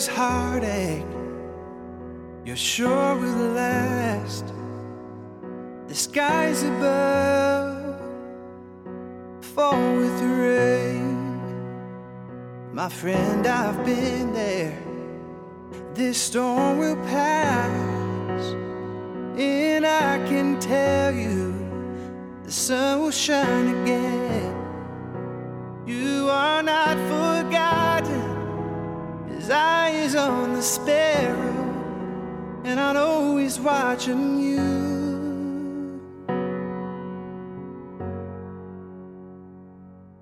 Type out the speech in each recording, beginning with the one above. this heartache, you're sure will last. The skies above fall with rain. My friend, I've been there. This storm will pass, and I can tell you the sun will shine again. You are not forgotten. His eye is on the sparrow, and I know he's watching you.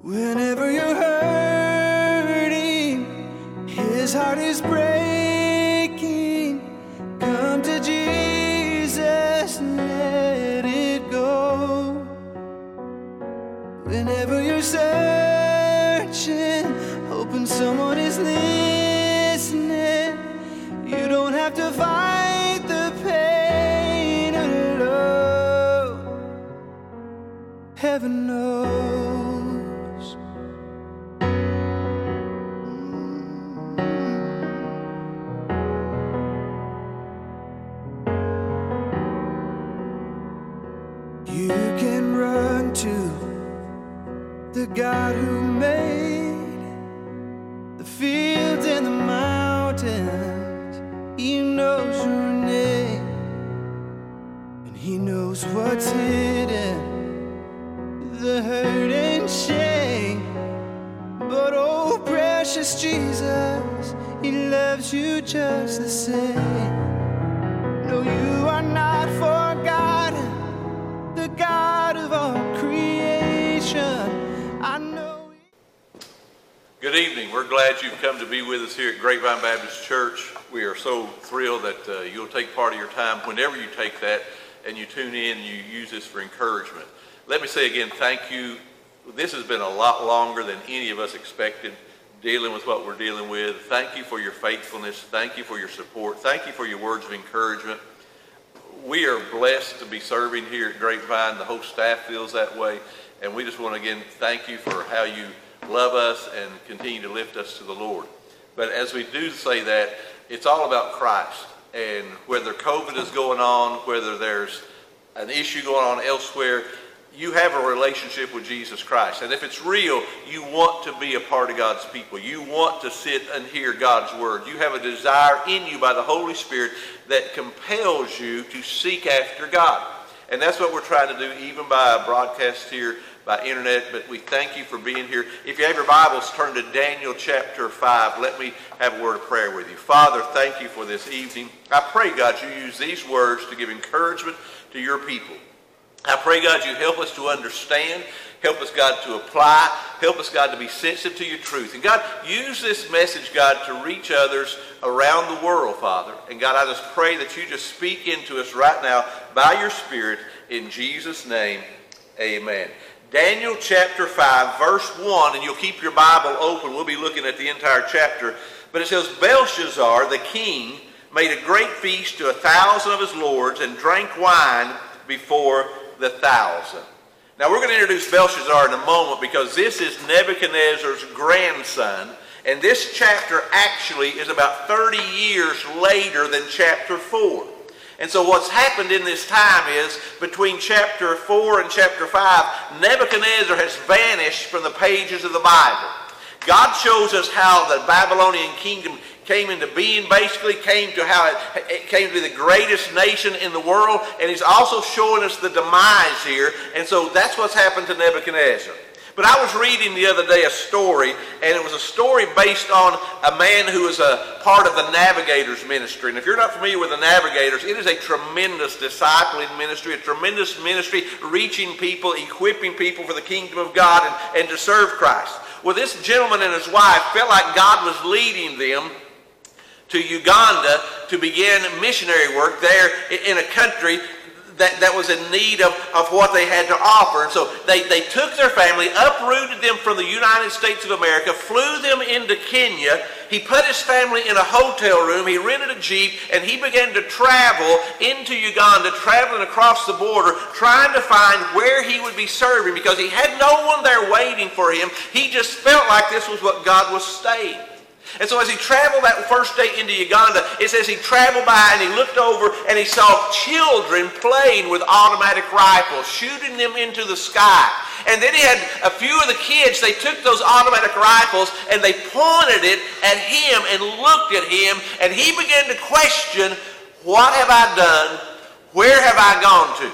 Whenever you're hurting, his heart is breaking. Come to Jesus and let it go. Whenever you're searching, hoping someone is listening, you don't have to fight the pain alone. Heaven knows. The God who made the fields and the mountains, he knows your name, and he knows what's hidden, the hurt and shame. But oh, precious Jesus, he loves you just the same. No, you are not forgotten, the God of all creation. I know. Good evening. We're glad you've come to be with us here at Grapevine Baptist Church. We are so thrilled that you'll take part of your time whenever you take that and you tune in and you use this for encouragement. Let me say again, thank you. This has been a lot longer than any of us expected, dealing with what we're dealing with. Thank you for your faithfulness. Thank you for your support. Thank you for your words of encouragement. We are blessed to be serving here at Grapevine. The whole staff feels that way. And we just want to again thank you for how you love us and continue to lift us to the Lord. But as we do say that, it's all about Christ. And whether COVID is going on, whether there's an issue going on elsewhere, you have a relationship with Jesus Christ. And if it's real, you want to be a part of God's people. You want to sit and hear God's word. You have a desire in you by the Holy Spirit that compels you to seek after God. And that's what we're trying to do, even by a broadcast here, by internet. But we thank you for being here. If you have your Bibles, turn to Daniel chapter 5. Let me have a word of prayer with you. Father, thank you for this evening. I pray, God, you use these words to give encouragement to your people. I pray, God, you help us to understand. Help us, God, to apply. Help us, God, to be sensitive to your truth. And God, use this message, God, to reach others around the world, Father. And God, I just pray that you just speak into us right now by your Spirit. In Jesus' name, amen. Daniel chapter 5, verse 1, and you'll keep your Bible open. We'll be looking at the entire chapter. But it says, Belshazzar, the king, made a great feast to 1,000 of his lords and drank wine before the 1,000. Now we're going to introduce Belshazzar in a moment, because this is Nebuchadnezzar's grandson, and this chapter actually is about 30 years later than chapter 4. And so what's happened in this time is, between chapter 4 and chapter 5, Nebuchadnezzar has vanished from the pages of the Bible. God shows us how the Babylonian kingdom came into being, basically came to how it came to be the greatest nation in the world, and he's also showing us the demise here. And so that's what's happened to Nebuchadnezzar. But I was reading the other day a story, and it was a story based on a man who was a part of the Navigators ministry. And if you're not familiar with the Navigators, it is a tremendous discipling ministry, a tremendous ministry reaching people, equipping people for the kingdom of God and to serve Christ. Well, this gentleman and his wife felt like God was leading them to Uganda to begin missionary work there in a country that was in need of what they had to offer. And so they took their family, uprooted them from the United States of America, flew them into Kenya. He put his family in a hotel room, he rented a Jeep, and he began to travel into Uganda, traveling across the border, trying to find where he would be serving, because he had no one there waiting for him. He just felt like this was what God was saying. And so as he traveled that first day into Uganda, it says he traveled by and he looked over and he saw children playing with automatic rifles, shooting them into the sky. And then he had a few of the kids, they took those automatic rifles and they pointed it at him and looked at him, and he began to question, what have I done? Where have I gone to?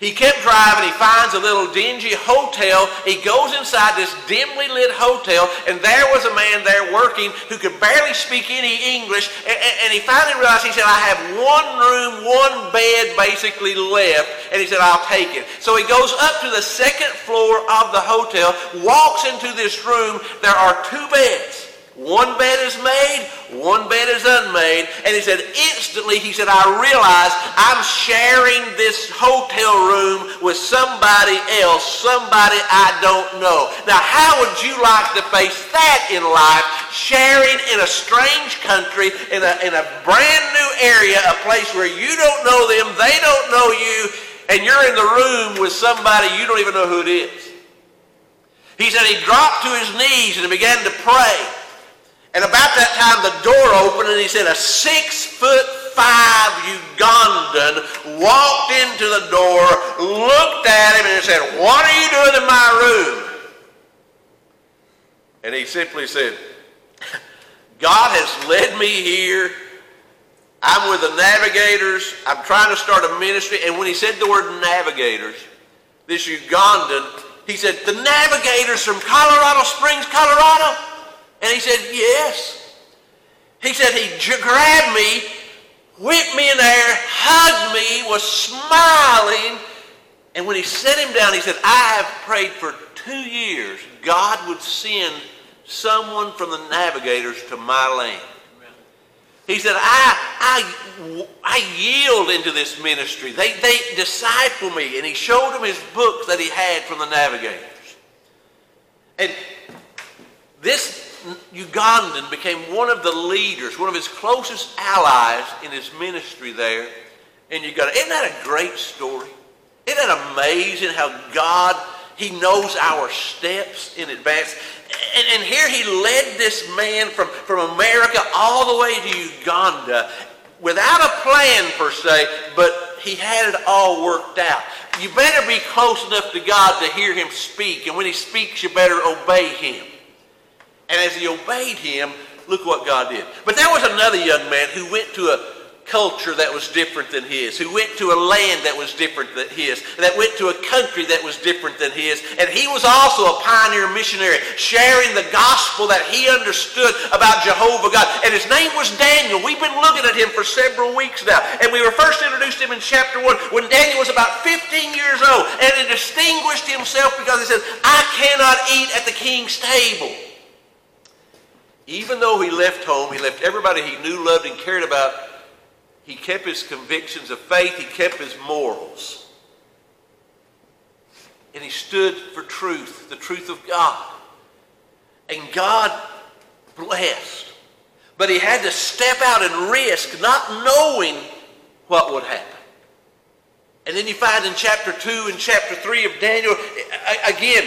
He kept driving. He finds a little dingy hotel. He goes inside this dimly lit hotel, and there was a man there working who could barely speak any English, and he finally realized, he said, I have one room, one bed basically left, and he said, I'll take it. So he goes up to the second floor of the hotel, walks into this room. There are two beds. One bed is made, one bed is unmade. And he said, instantly, he said, I realized I'm sharing this hotel room with somebody else, somebody I don't know. Now, how would you like to face that in life, sharing in a strange country, in a brand new area, a place where you don't know them, they don't know you, and you're in the room with somebody you don't even know who it is? He said he dropped to his knees and he began to pray. And about that time, the door opened, and he said a 6'5" Ugandan walked into the door, looked at him, and said, what are you doing in my room? And he simply said, God has led me here. I'm with the Navigators. I'm trying to start a ministry. And when he said the word Navigators, this Ugandan, he said, the Navigators from Colorado Springs, Colorado? And he said, yes. He said, he grabbed me, whipped me in the air, hugged me, was smiling. And when he set him down, he said, I have prayed for 2 years God would send someone from the Navigators to my land. He said, I yield into this ministry. They disciple me. And he showed him his books that he had from the Navigators. And this Ugandan became one of the leaders, one of his closest allies in his ministry there in Uganda. Isn't that a great story? Isn't that amazing how God, he knows our steps in advance? And here he led this man from America all the way to Uganda without a plan per se, but he had it all worked out. You better be close enough to God to hear him speak, and when he speaks, you better obey him. And as he obeyed him, look what God did. But there was another young man who went to a culture that was different than his, who went to a land that was different than his, that went to a country that was different than his. And he was also a pioneer missionary, sharing the gospel that he understood about Jehovah God. And his name was Daniel. We've been looking at him for several weeks now. And we were first introduced to him in chapter 1 when Daniel was about 15 years old. And he distinguished himself because he said, I cannot eat at the king's table. Even though he left home, he left everybody he knew, loved, and cared about, he kept his convictions of faith, he kept his morals. And he stood for truth, the truth of God. And God blessed. But he had to step out and risk, not knowing what would happen. And then you find in chapter 2 and chapter 3 of Daniel, again,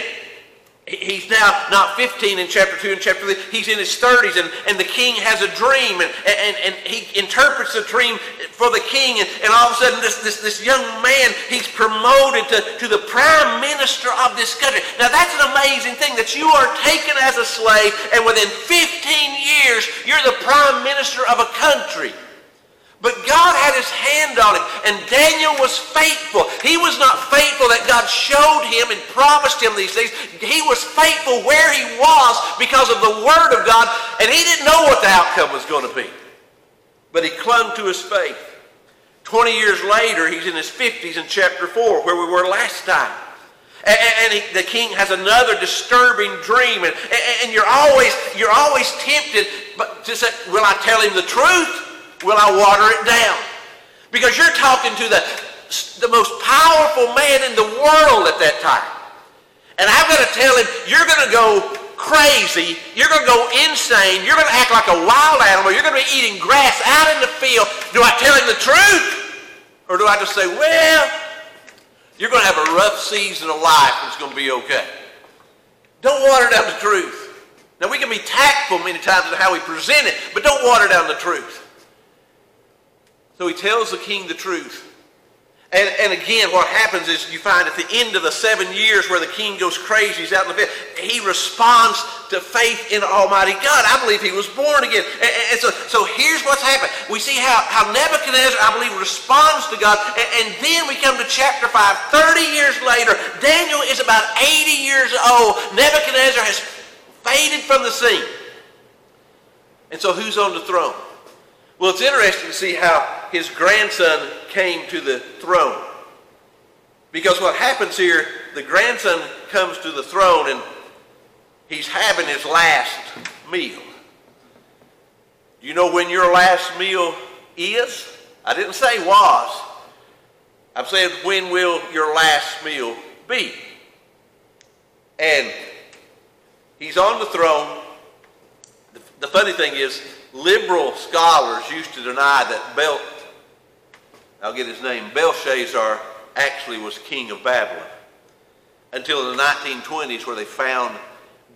he's now not 15 in chapter 2 and chapter 3. He's in his 30s, and the king has a dream, and he interprets the dream for the king, and all of a sudden this young man, he's promoted to the prime minister of this country. Now that's an amazing thing, that you are taken as a slave, and within 15 years, you're the prime minister of a country. But God had his hand on him, and Daniel was faithful. He was not faithful that God showed him and promised him these things. He was faithful where he was because of the word of God, and he didn't know what the outcome was going to be. But he clung to his faith. 20 years later, he's in his 50s in chapter 4, where we were last time. And the king has another disturbing dream, and you're always tempted to say, will I tell him the truth? Will I water it down? Because you're talking to the most powerful man in the world at that time. And I've got to tell him, you're going to go crazy. You're going to go insane. You're going to act like a wild animal. You're going to be eating grass out in the field. Do I tell him the truth? Or do I just say, well, you're going to have a rough season of life. It's going to be okay. Don't water down the truth. Now, we can be tactful many times in how we present it, but don't water down the truth. So he tells the king the truth. And again, what happens is you find at the end of the 7 years where the king goes crazy, he's out in the field, he responds to faith in Almighty God. I believe he was born again. And so here's what's happened. We see how Nebuchadnezzar, I believe, responds to God. And then we come to chapter 5. 30 years later, Daniel is about 80 years old. Nebuchadnezzar has faded from the scene. And so who's on the throne? Well, it's interesting to see how his grandson came to the throne. Because what happens here, the grandson comes to the throne and he's having his last meal. Do you know when your last meal is? I didn't say was. I'm saying, when will your last meal be? And he's on the throne. The funny thing is, liberal scholars used to deny that Belshazzar actually was king of Babylon until the 1920s, where they found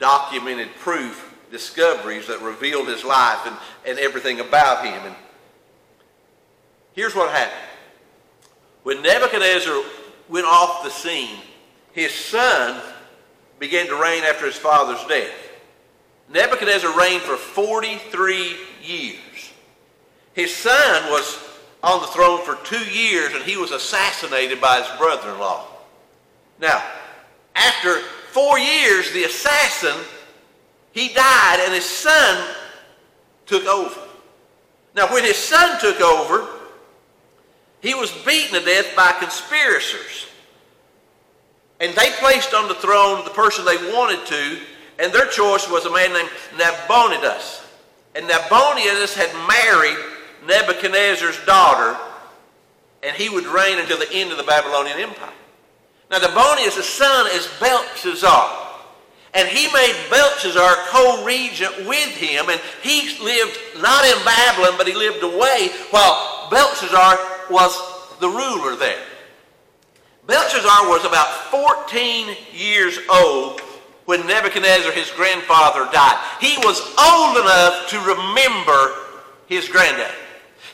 documented proof, discoveries that revealed his life and everything about him. And here's what happened. When Nebuchadnezzar went off the scene, his son began to reign after his father's death. Nebuchadnezzar reigned for 43 years. His son was on the throne for 2 years, and he was assassinated by his brother-in-law. Now, after 4 years, the assassin, he died, and his son took over. Now, when his son took over, he was beaten to death by conspirators. And they placed on the throne the person they wanted to, and their choice was a man named Nabonidus. And Nabonidus had married Nebuchadnezzar's daughter, and he would reign until the end of the Babylonian Empire. Now, Nabonidus' son is Belshazzar. And he made Belshazzar co-regent with him, and he lived not in Babylon, but he lived away while Belshazzar was the ruler there. Belshazzar was about 14 years old when Nebuchadnezzar, his grandfather, died. He was old enough to remember his granddaddy.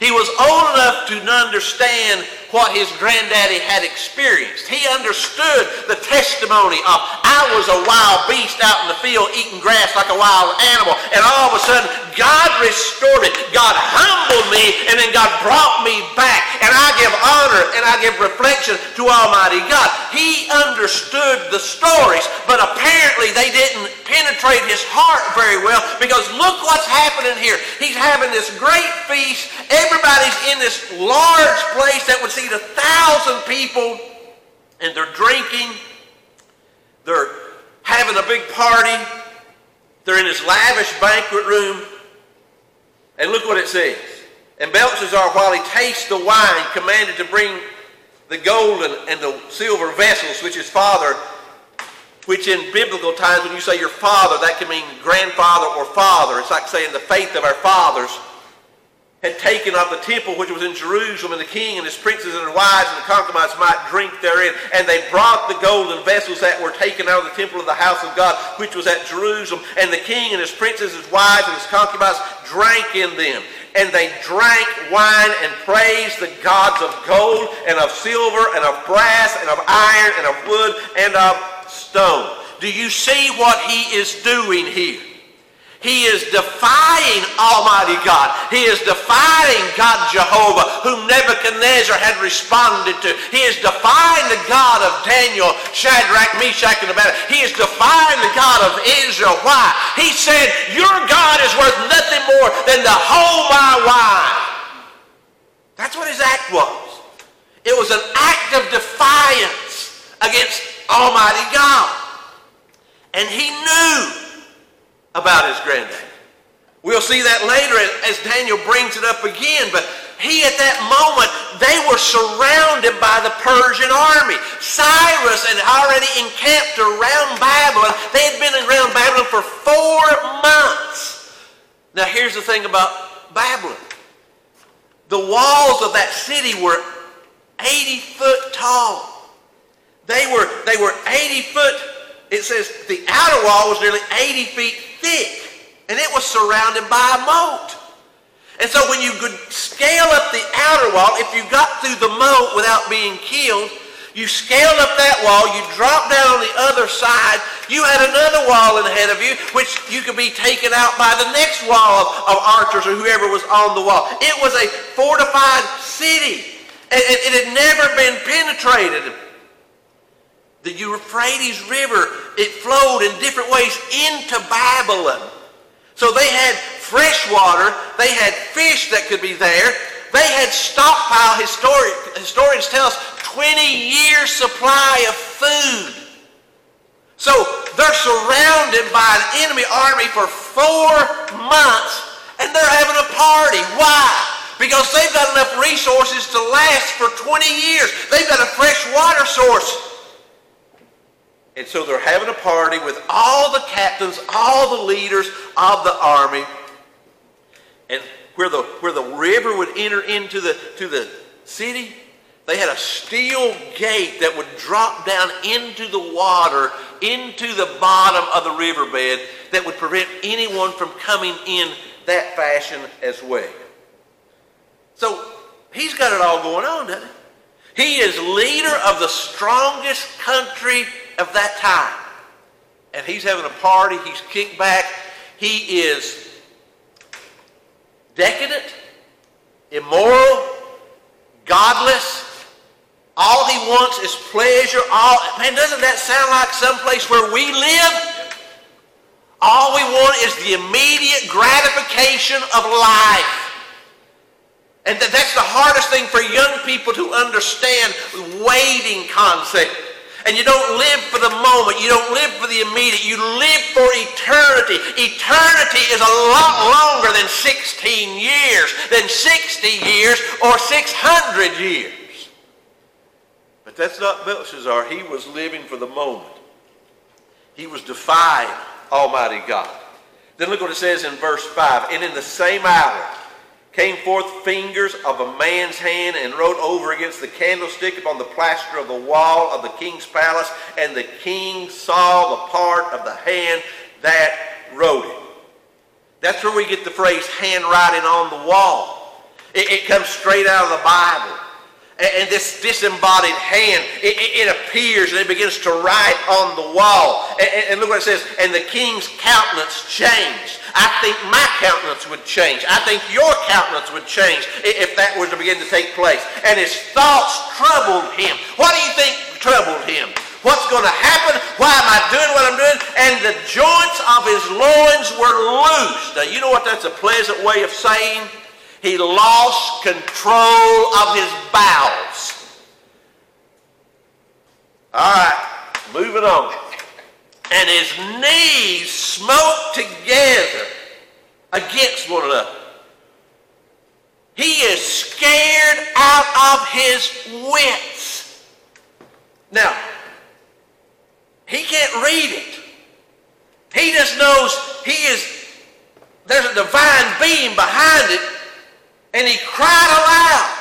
He was old enough to understand what his granddaddy had experienced. He understood the testimony of, I was a wild beast out in the field eating grass like a wild animal, and all of a sudden God restored it. God humbled me, and then God brought me back, and I give honor and I give reflection to Almighty God. He understood the stories, but apparently they didn't penetrate his heart very well, because look what's happening here. He's having this great feast. Everybody's in this large place that would seat 1,000 people, and they're drinking. They're having a big party. They're in this lavish banquet room. And look what it says. And Belshazzar, while he tastes the wine, commanded to bring the golden and the silver vessels, which his father, which in biblical times, when you say your father, that can mean grandfather or father. It's like saying the faith of our fathers, had taken of the temple which was in Jerusalem, and the king and his princes and his wives and the concubines might drink therein. And they brought the golden vessels that were taken out of the temple of the house of God, which was at Jerusalem. And the king and his princes, his wives, and his concubines drank in them. And they drank wine and praised the gods of gold and of silver and of brass and of iron and of wood and of stone. Do you see what he is doing here? He is defying Almighty God. He is defying God Jehovah, whom Nebuchadnezzar had responded to. He is defying the God of Daniel, Shadrach, Meshach, and Abednego. He is defying the God of Israel. Why? He said, your God is worth nothing more than the whole wide world. That's what his act was. It was an act of defiance against Almighty God. And he knew about his granddad. We'll see that later as Daniel brings it up again, but he at that moment, they were surrounded by the Persian army. Cyrus had already encamped around Babylon. They had been around Babylon for 4 months. Now here's the thing about Babylon. The walls of that city were 80 foot tall. They were 80 foot, it says the outer wall was nearly 80 feet thick. thick, and it was surrounded by a moat. And so when you could scale up the outer wall, if you got through the moat without being killed, you scaled up that wall, you dropped down on the other side, you had another wall ahead of you, which you could be taken out by the next wall of archers or whoever was on the wall. It was a fortified city. It had never been penetrated. The Euphrates River, it flowed in different ways into Babylon. So they had fresh water, they had fish that could be there, they had stockpile, historians tell us, 20-year supply of food. So they're surrounded by an enemy army for 4 months, and they're having a party. Why? Because they've got enough resources to last for 20 years. They've got a fresh water source. And so they're having a party with all the captains, all the leaders of the army. And where the river would enter into the city, they had a steel gate that would drop down into the water, into the bottom of the riverbed, that would prevent anyone from coming in that fashion as well. So he's got it all going on, doesn't he? He is leader of the strongest country of that time. And he's having a party, he's kicked back, he is decadent, immoral, godless. All he wants is pleasure. Man, doesn't that sound like someplace where we live? All we want is the immediate gratification of life. And that's the hardest thing for young people to understand, the waiting concept. And you don't live for the moment. You don't live for the immediate. You live for eternity. Eternity is a lot longer than 16 years, than 60 years, or 600 years. But that's not Belshazzar. He was living for the moment. He was defying Almighty God. Then look what it says in verse 5. And in the same hour came forth fingers of a man's hand and wrote over against the candlestick upon the plaster of the wall of the king's palace. And the king saw the part of the hand that wrote it. That's where we get the phrase handwriting on the wall. It comes straight out of the Bible. And this disembodied hand, it appears and it begins to write on the wall. And look what it says, and the king's countenance changed. I think my countenance would change. I think your countenance would change if that were to begin to take place. And his thoughts troubled him. What do you think troubled him? What's going to happen? Why am I doing what I'm doing? And the joints of his loins were loosed. Now you know what that's a pleasant way of saying? He lost control of his bowels. All right, moving on. And his knees smote together against one another. He is scared out of his wits. Now, he can't read it. He just knows there's a divine being behind it. And he cried aloud,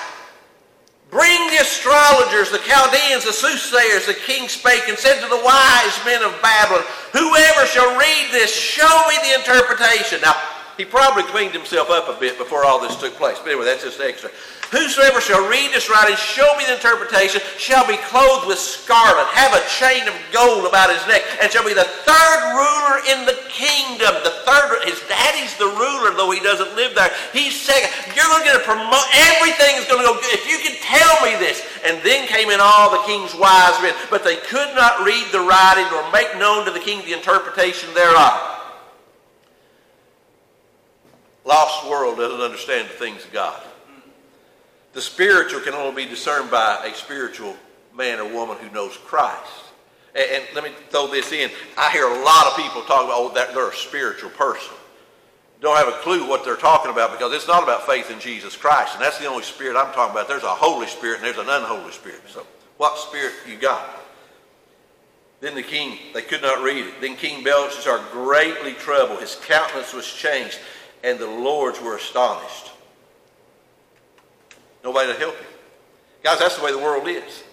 bring the astrologers, the Chaldeans, the soothsayers. The king spake and said to the wise men of Babylon, whoever shall read this, show me the interpretation. Now, he probably cleaned himself up a bit before all this took place. But anyway, that's just extra. Whosoever shall read this writing, show me the interpretation, shall be clothed with scarlet, have a chain of gold about his neck, and shall be the third ruler in the kingdom. His daddy's the ruler, though he doesn't live there. He's second. You're going to get a promotion. Everything is going to go good if you can tell me this. And then came in all the king's wise men, but they could not read the writing nor make known to the king the interpretation thereof. Lost world doesn't understand the things of God. The spiritual can only be discerned by a spiritual man or woman who knows Christ. And let me throw this in. I hear a lot of people talk about, they're a spiritual person. Don't have a clue what they're talking about, because it's not about faith in Jesus Christ. And that's the only spirit I'm talking about. There's a Holy Spirit and there's an unholy spirit. So what spirit you got? Then the king, they could not read it. Then King Belshazzar greatly troubled. His countenance was changed. And the lords were astonished. Nobody to help him. Guys, that's the way the world is.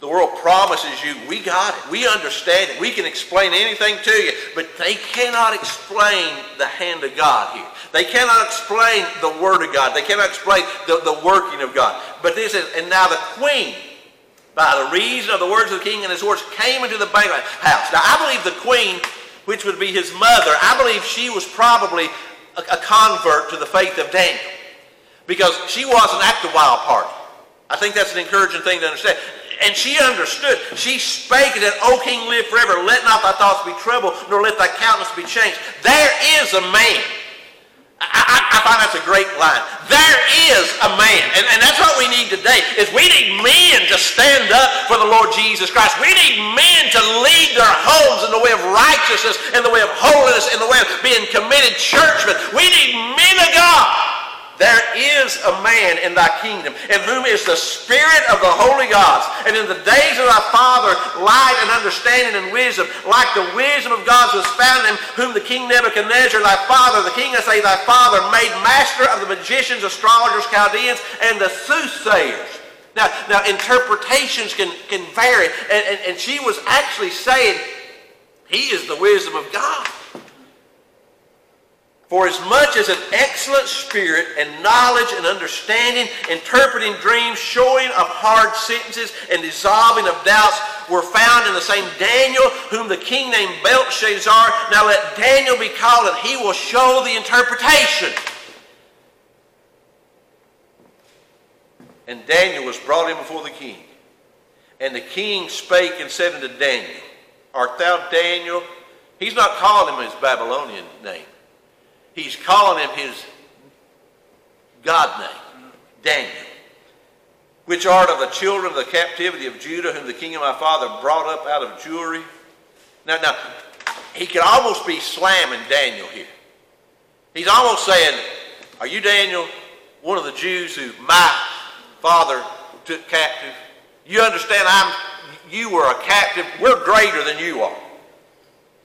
The world promises you, we got it, we understand it, we can explain anything to you, but they cannot explain the hand of God here. They cannot explain the Word of God. They cannot explain the working of God. But this is, and now the queen, by the reason of the words of the king and his horse, came into the banquet house. Now I believe the queen, which would be his mother, I believe she was probably a convert to the faith of Daniel, because she wasn't at the wild party. I think that's an encouraging thing to understand. And she understood. She spake that, O king, live forever. Let not thy thoughts be troubled, nor let thy countenance be changed. There is a man. I find that's a great line. There is a man. And that's what we need today, is we need men to stand up for the Lord Jesus Christ. We need men to lead their homes in the way of righteousness, in the way of holiness, in the way of being committed churchmen. We need men of God. There is a man in thy kingdom, in whom is the Spirit of the holy gods. And in the days of thy father, light and understanding and wisdom, like the wisdom of gods was found in him, whom the king Nebuchadnezzar, thy father, the king, I say, thy father, made master of the magicians, astrologers, Chaldeans, and the soothsayers. Now interpretations can vary. And she was actually saying, he is the wisdom of God. For as much as an excellent spirit and knowledge and understanding, interpreting dreams, showing of hard sentences, and dissolving of doubts were found in the same Daniel, whom the king named Belshazzar. Now let Daniel be called, and he will show the interpretation. And Daniel was brought in before the king. And the king spake and said unto Daniel, Art thou Daniel? He's not calling him his Babylonian name. He's calling him his God name, Daniel, which art of the children of the captivity of Judah, whom the king of my father brought up out of Jewry. Now, he could almost be slamming Daniel here. He's almost saying, are you Daniel, one of the Jews who my father took captive? You understand you were a captive. We're greater than you are.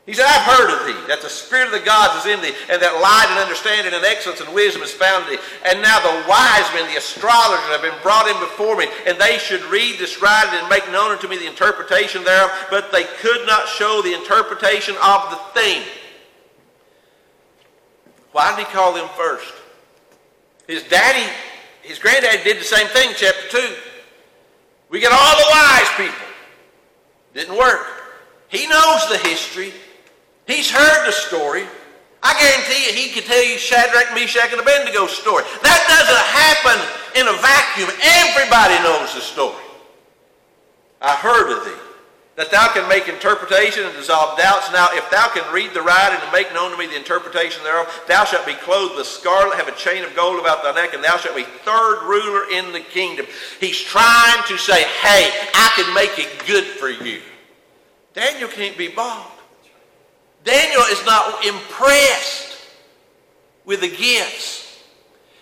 He said, I've heard of thee, that the Spirit of the gods is in thee, and that light and understanding and excellence and wisdom is found in thee. And now the wise men, the astrologers, have been brought in before me, and they should read this writing and make known unto me the interpretation thereof, but they could not show the interpretation of the thing. Why did he call them first? His granddaddy did the same thing, chapter 2. We get all the wise people. Didn't work. He knows the history. He's heard the story. I guarantee you he could tell you Shadrach, Meshach, and Abednego's story. That doesn't happen in a vacuum. Everybody knows the story. I heard of thee, that thou can make interpretation and dissolve doubts. Now, if thou can read the writing and make known to me the interpretation thereof, thou shalt be clothed with scarlet, have a chain of gold about thy neck, and thou shalt be third ruler in the kingdom. He's trying to say, hey, I can make it good for you. Daniel can't be bought. Daniel is not impressed with the gifts.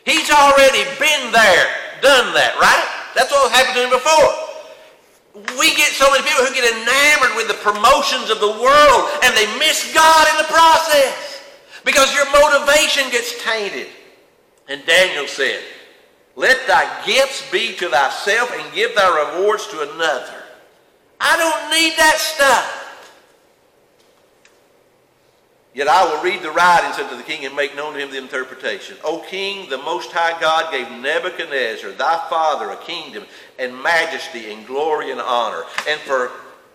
He's already been there, done that, right? That's what happened to him before. We get so many people who get enamored with the promotions of the world, and they miss God in the process because your motivation gets tainted. And Daniel said, let thy gifts be to thyself and give thy rewards to another. I don't need that stuff. Yet I will read the writings unto the king and make known to him the interpretation. O king, the Most High God gave Nebuchadnezzar, thy father, a kingdom and majesty and glory and honor. And for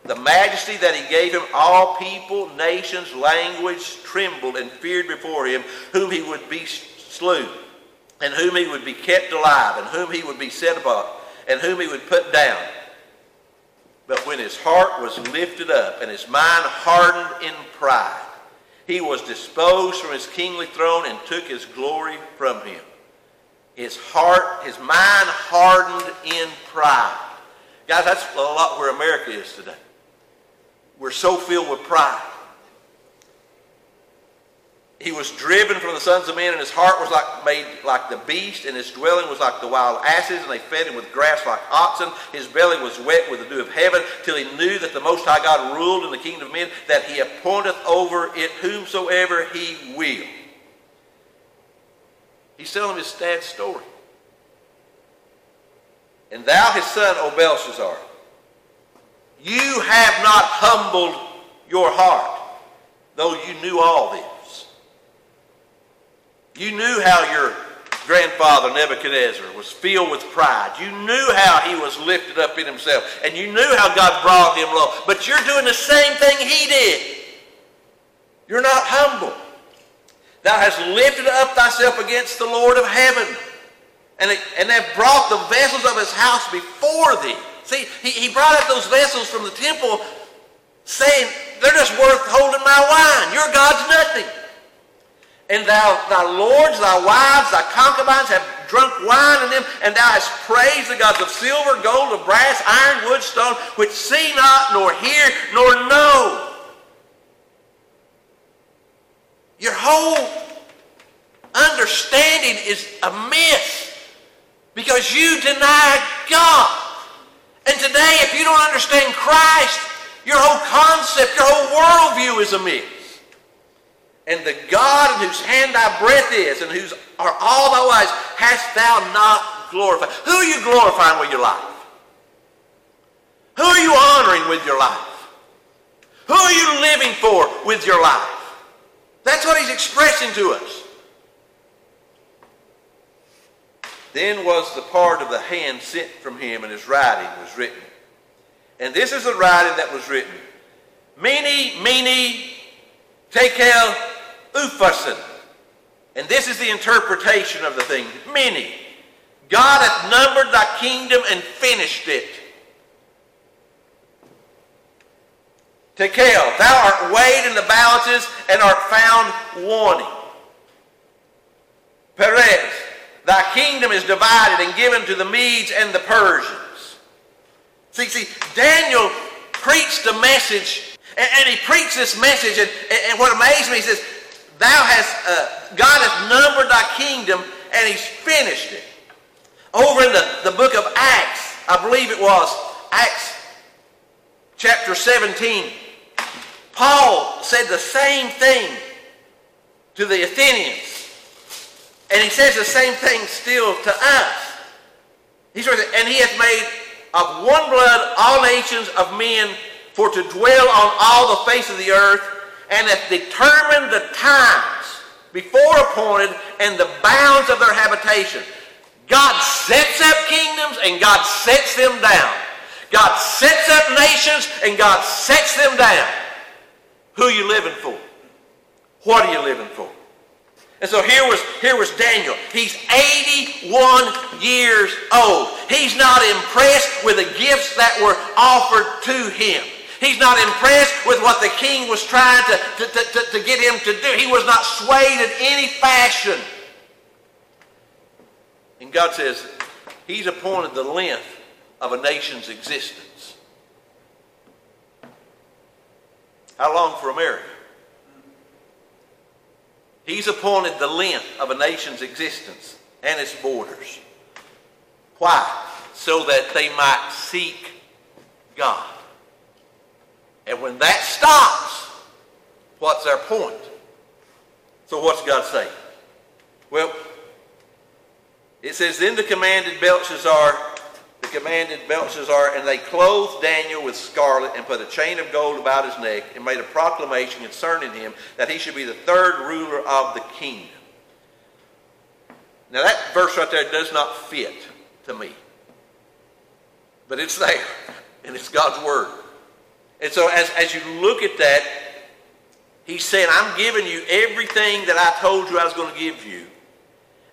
the majesty that he gave him, all people, nations, language trembled and feared before him, whom he would be slew, and whom he would be kept alive, and whom he would be set upon, and whom he would put down. But when his heart was lifted up and his mind hardened in pride, he was disposed from his kingly throne and took his glory from him. His mind hardened in pride. Guys, that's a lot where America is today. We're so filled with pride. He was driven from the sons of men, and his heart was made like the beast, and his dwelling was like the wild asses, and they fed him with grass like oxen. His belly was wet with the dew of heaven, till he knew that the Most High God ruled in the kingdom of men, that he appointeth over it whomsoever he will. He's telling him his dad's story. And thou, his son, O Belshazzar, You have not humbled your heart, though you knew all this. You knew how your grandfather Nebuchadnezzar was filled with pride. You knew how he was lifted up in himself. And you knew how God brought him low. But you're doing the same thing he did. You're not humble. Thou hast lifted up thyself against the Lord of heaven, and have brought the vessels of his house before thee. See, he brought up those vessels from the temple saying, they're just worth holding my wine. Your God's nothing. And thy lords, thy wives, thy concubines have drunk wine in them, and thou hast praised the gods of silver, gold, of brass, iron, wood, stone, which see not, nor hear, nor know. Your whole understanding is amiss because you denied God. And today, if you don't understand Christ, your whole concept, your whole worldview is amiss. And the God in whose hand thy breath is, and whose are all thy ways, hast thou not glorified? Who are you glorifying with your life? Who are you honoring with your life? Who are you living for with your life? That's what he's expressing to us. Then was the part of the hand sent from him, and his writing was written. And this is the writing that was written. Mene, mene, tekel, upharsin. And this is the interpretation of the thing. Mene, God hath numbered thy kingdom and finished it. Tekel, thou art weighed in the balances and art found wanting. Perez, thy kingdom is divided and given to the Medes and the Persians. See, Daniel preached a message, and he preached this message, and what amazed me, he says, God hath numbered thy kingdom, and he's finished it. Over in the book of Acts, I believe it was, Acts chapter 17, Paul said the same thing to the Athenians. And he says the same thing still to us. He says, and he hath made of one blood all nations of men for to dwell on all the face of the earth, and hath determined the times before appointed and the bounds of their habitation. God sets up kingdoms and God sets them down. God sets up nations and God sets them down. Who are you living for? What are you living for? And so here was Daniel. He's 81 years old. He's not impressed with the gifts that were offered to him. He's not impressed with what the king was trying to get him to do. He was not swayed in any fashion. And God says, he's appointed the length of a nation's existence. How long for America? He's appointed the length of a nation's existence and its borders. Why? So that they might seek God. And when that stops, what's our point? So what's God saying? Well, it says, then the commanded Belshazzar, and they clothed Daniel with scarlet and put a chain of gold about his neck and made a proclamation concerning him that he should be the third ruler of the kingdom. Now that verse right there does not fit to me. But it's there. And it's God's word. And so as you look at that, he's saying, I'm giving you everything that I told you I was going to give you.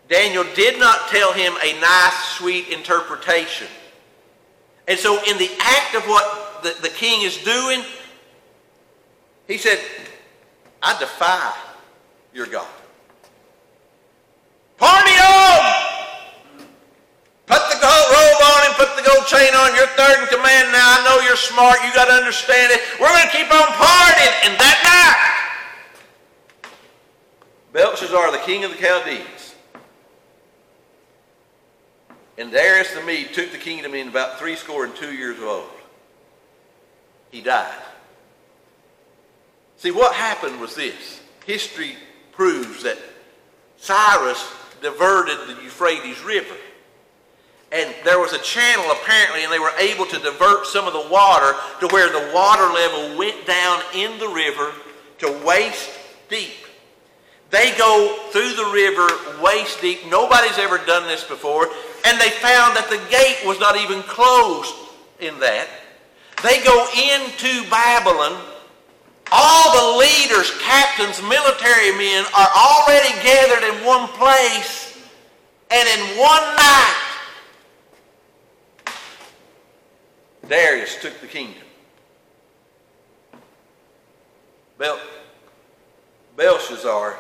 Daniel did not tell him a nice, sweet interpretation. And so in the act of what the king is doing, he said, I defy your God. Party on! Put the gold robe on and put the gold chain on. You're third in command now. I know you're smart. You got to understand it. We're going to keep on partying. And that night, Belshazzar, the king of the Chaldeans, and Darius the Mede took the kingdom in about 72 years old. He died. See, what happened was this. History proves that Cyrus diverted the Euphrates River. And there was a channel apparently, and they were able to divert some of the water to where the water level went down in the river to waist deep. They go through the river waist deep. Nobody's ever done this before. And they found that the gate was not even closed in that. They go into Babylon. All the leaders, captains, military men are already gathered in one place. And in one night, Darius took the kingdom. Belshazzar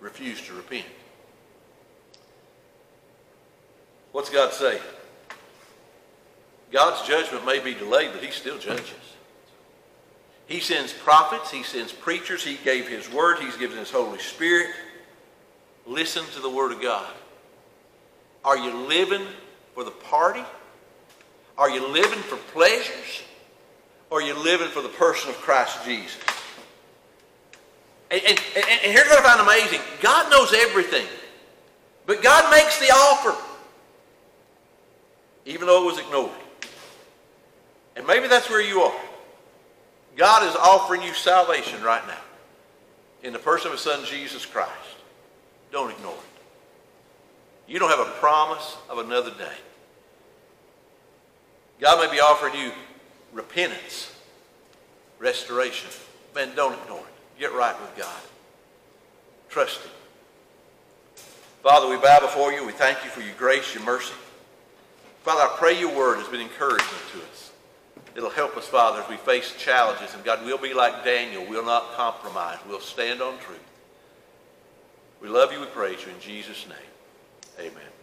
refused to repent. What's God say? God's judgment may be delayed, but he still judges. He sends prophets. He sends preachers. He gave his word. He's given his Holy Spirit. Listen to the word of God. Are you living for the party? Are you living for pleasures? Or are you living for the person of Christ Jesus? And here's what I find amazing. God knows everything. But God makes the offer, even though it was ignored. And maybe that's where you are. God is offering you salvation right now in the person of his son, Jesus Christ. Don't ignore it. You don't have a promise of another day. God may be offering you repentance, restoration. Man, don't ignore it. Get right with God. Trust him. Father, we bow before you. We thank you for your grace, your mercy. Father, I pray your word has been encouragement to us. It'll help us, Father, as we face challenges. And God, we'll be like Daniel. We'll not compromise. We'll stand on truth. We love you. We praise you. In Jesus' name, amen.